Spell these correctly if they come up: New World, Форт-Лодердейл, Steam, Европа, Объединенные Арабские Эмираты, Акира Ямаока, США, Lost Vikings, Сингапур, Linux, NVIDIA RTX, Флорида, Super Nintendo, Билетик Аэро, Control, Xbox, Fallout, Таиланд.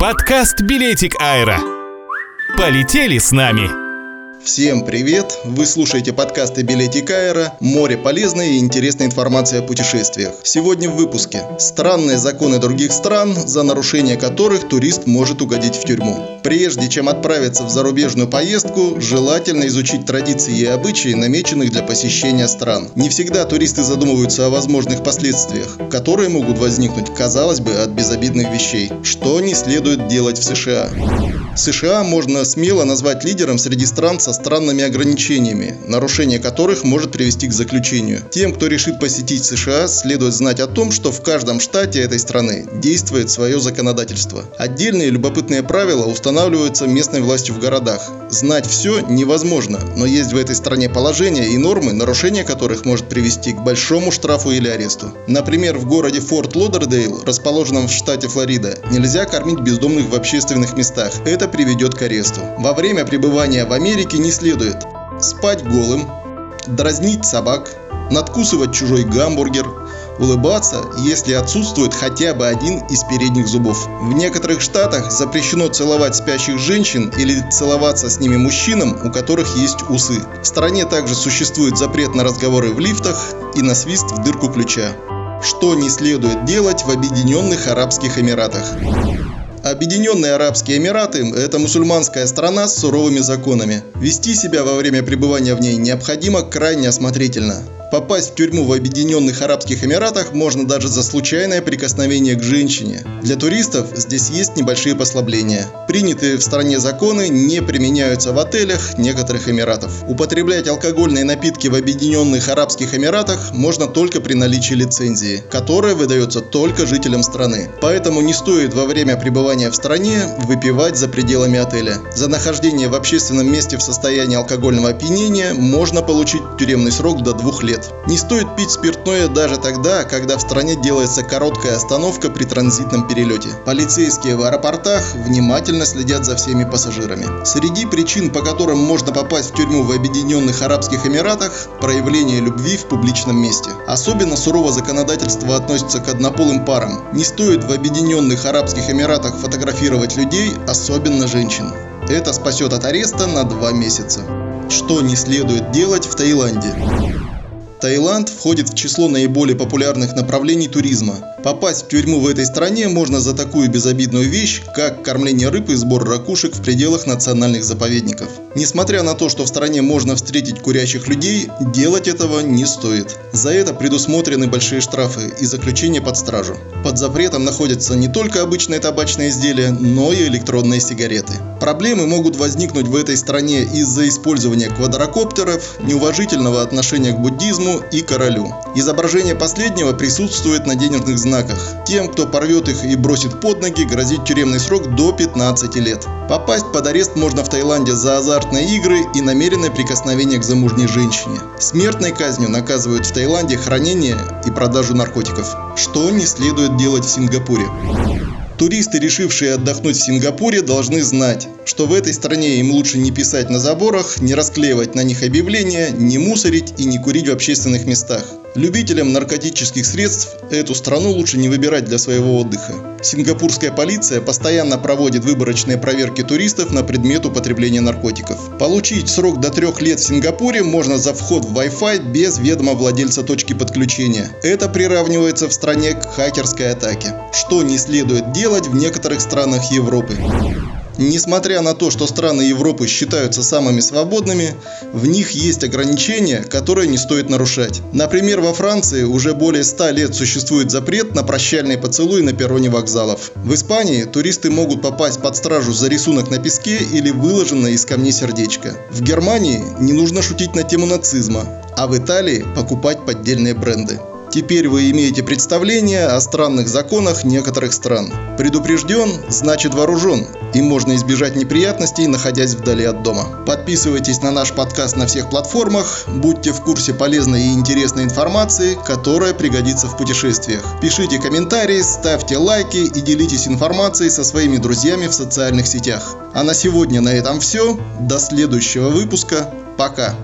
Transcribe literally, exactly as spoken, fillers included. Подкаст «Билетик Аэро». Полетели с нами! Всем привет! Вы слушаете подкасты «Билетик Аэро». Море полезной и интересной информации о путешествиях. Сегодня в выпуске. Странные законы других стран, за нарушение которых турист может угодить в тюрьму. Прежде чем отправиться в зарубежную поездку, желательно изучить традиции и обычаи, намеченных для посещения стран. Не всегда туристы задумываются о возможных последствиях, которые могут возникнуть, казалось бы, от безобидных вещей. Что не следует делать в США? США можно смело назвать лидером среди стран со странными ограничениями, нарушение которых может привести к заключению. Тем, кто решит посетить США, следует знать о том, что в каждом штате этой страны действует свое законодательство. Отдельные любопытные правила устанавливаются местной властью в городах. Знать все невозможно, но есть в этой стране положения и нормы, нарушение которых может привести к большому штрафу или аресту. Например, в городе Форт-Лодердейл, расположенном в штате Флорида, нельзя кормить бездомных в общественных местах. Это приведет к аресту. Во время пребывания в Америке не следует спать голым, дразнить собак, надкусывать чужой гамбургер, улыбаться, если отсутствует хотя бы один из передних зубов. В некоторых штатах запрещено целовать спящих женщин или целоваться с ними мужчинам, у которых есть усы. В стране также существует запрет на разговоры в лифтах и на свист в дырку ключа. Что не следует делать в Объединенных Арабских Эмиратах? Объединенные Арабские Эмираты – это мусульманская страна с суровыми законами. Вести себя во время пребывания в ней необходимо крайне осмотрительно. Попасть в тюрьму в Объединенных Арабских Эмиратах можно даже за случайное прикосновение к женщине. Для туристов здесь есть небольшие послабления. Принятые в стране законы не применяются в отелях некоторых Эмиратов. Употреблять алкогольные напитки в Объединенных Арабских Эмиратах можно только при наличии лицензии, которая выдается только жителям страны. Поэтому не стоит во время пребывания в стране выпивать за пределами отеля. За нахождение в общественном месте в состоянии алкогольного опьянения можно получить тюремный срок до двух лет. Не стоит пить спиртное даже тогда, когда в стране делается короткая остановка при транзитном перелете. Полицейские в аэропортах внимательно следят за всеми пассажирами. Среди причин, по которым можно попасть в тюрьму в Объединенных Арабских Эмиратах, проявление любви в публичном месте. Особенно сурово законодательство относится к однополым парам. Не стоит в Объединенных Арабских Эмиратах фотографировать людей, особенно женщин. Это спасет от ареста на два месяца. Что не следует делать в Таиланде? Таиланд входит в число наиболее популярных направлений туризма. Попасть в тюрьму в этой стране можно за такую безобидную вещь, как кормление рыб и сбор ракушек в пределах национальных заповедников. Несмотря на то, что в стране можно встретить курящих людей, делать этого не стоит. За это предусмотрены большие штрафы и заключение под стражу. Под запретом находятся не только обычные табачные изделия, но и электронные сигареты. Проблемы могут возникнуть в этой стране из-за использования квадрокоптеров, неуважительного отношения к буддизму и королю. Изображение последнего присутствует на денежных знаках. Тем, кто порвет их и бросит под ноги, грозит тюремный срок до пятнадцати лет. Попасть под арест можно в Таиланде за азартные игры и намеренное прикосновение к замужней женщине. Смертной казнью наказывают в Таиланде хранение и продажу наркотиков. Что не следует делать в Сингапуре? Туристы, решившие отдохнуть в Сингапуре, должны знать, что в этой стране им лучше не писать на заборах, не расклеивать на них объявления, не мусорить и не курить в общественных местах. Любителям наркотических средств эту страну лучше не выбирать для своего отдыха. Сингапурская полиция постоянно проводит выборочные проверки туристов на предмет употребления наркотиков. Получить срок до трех лет в Сингапуре можно за вход в Wi-Fi без ведома владельца точки подключения. Это приравнивается в стране к хакерской атаке. Что не следует делать в некоторых странах Европы? Несмотря на то, что страны Европы считаются самыми свободными, в них есть ограничения, которые не стоит нарушать. Например, во Франции уже более ста лет существует запрет на прощальные поцелуи на перроне вокзалов. В Испании туристы могут попасть под стражу за рисунок на песке или выложенное из камней сердечко. В Германии не нужно шутить на тему нацизма, а в Италии покупать поддельные бренды. Теперь вы имеете представление о странных законах некоторых стран. Предупрежден, значит вооружен, и можно избежать неприятностей, находясь вдали от дома. Подписывайтесь на наш подкаст на всех платформах, будьте в курсе полезной и интересной информации, которая пригодится в путешествиях. Пишите комментарии, ставьте лайки и делитесь информацией со своими друзьями в социальных сетях. А на сегодня на этом все. До следующего выпуска. Пока!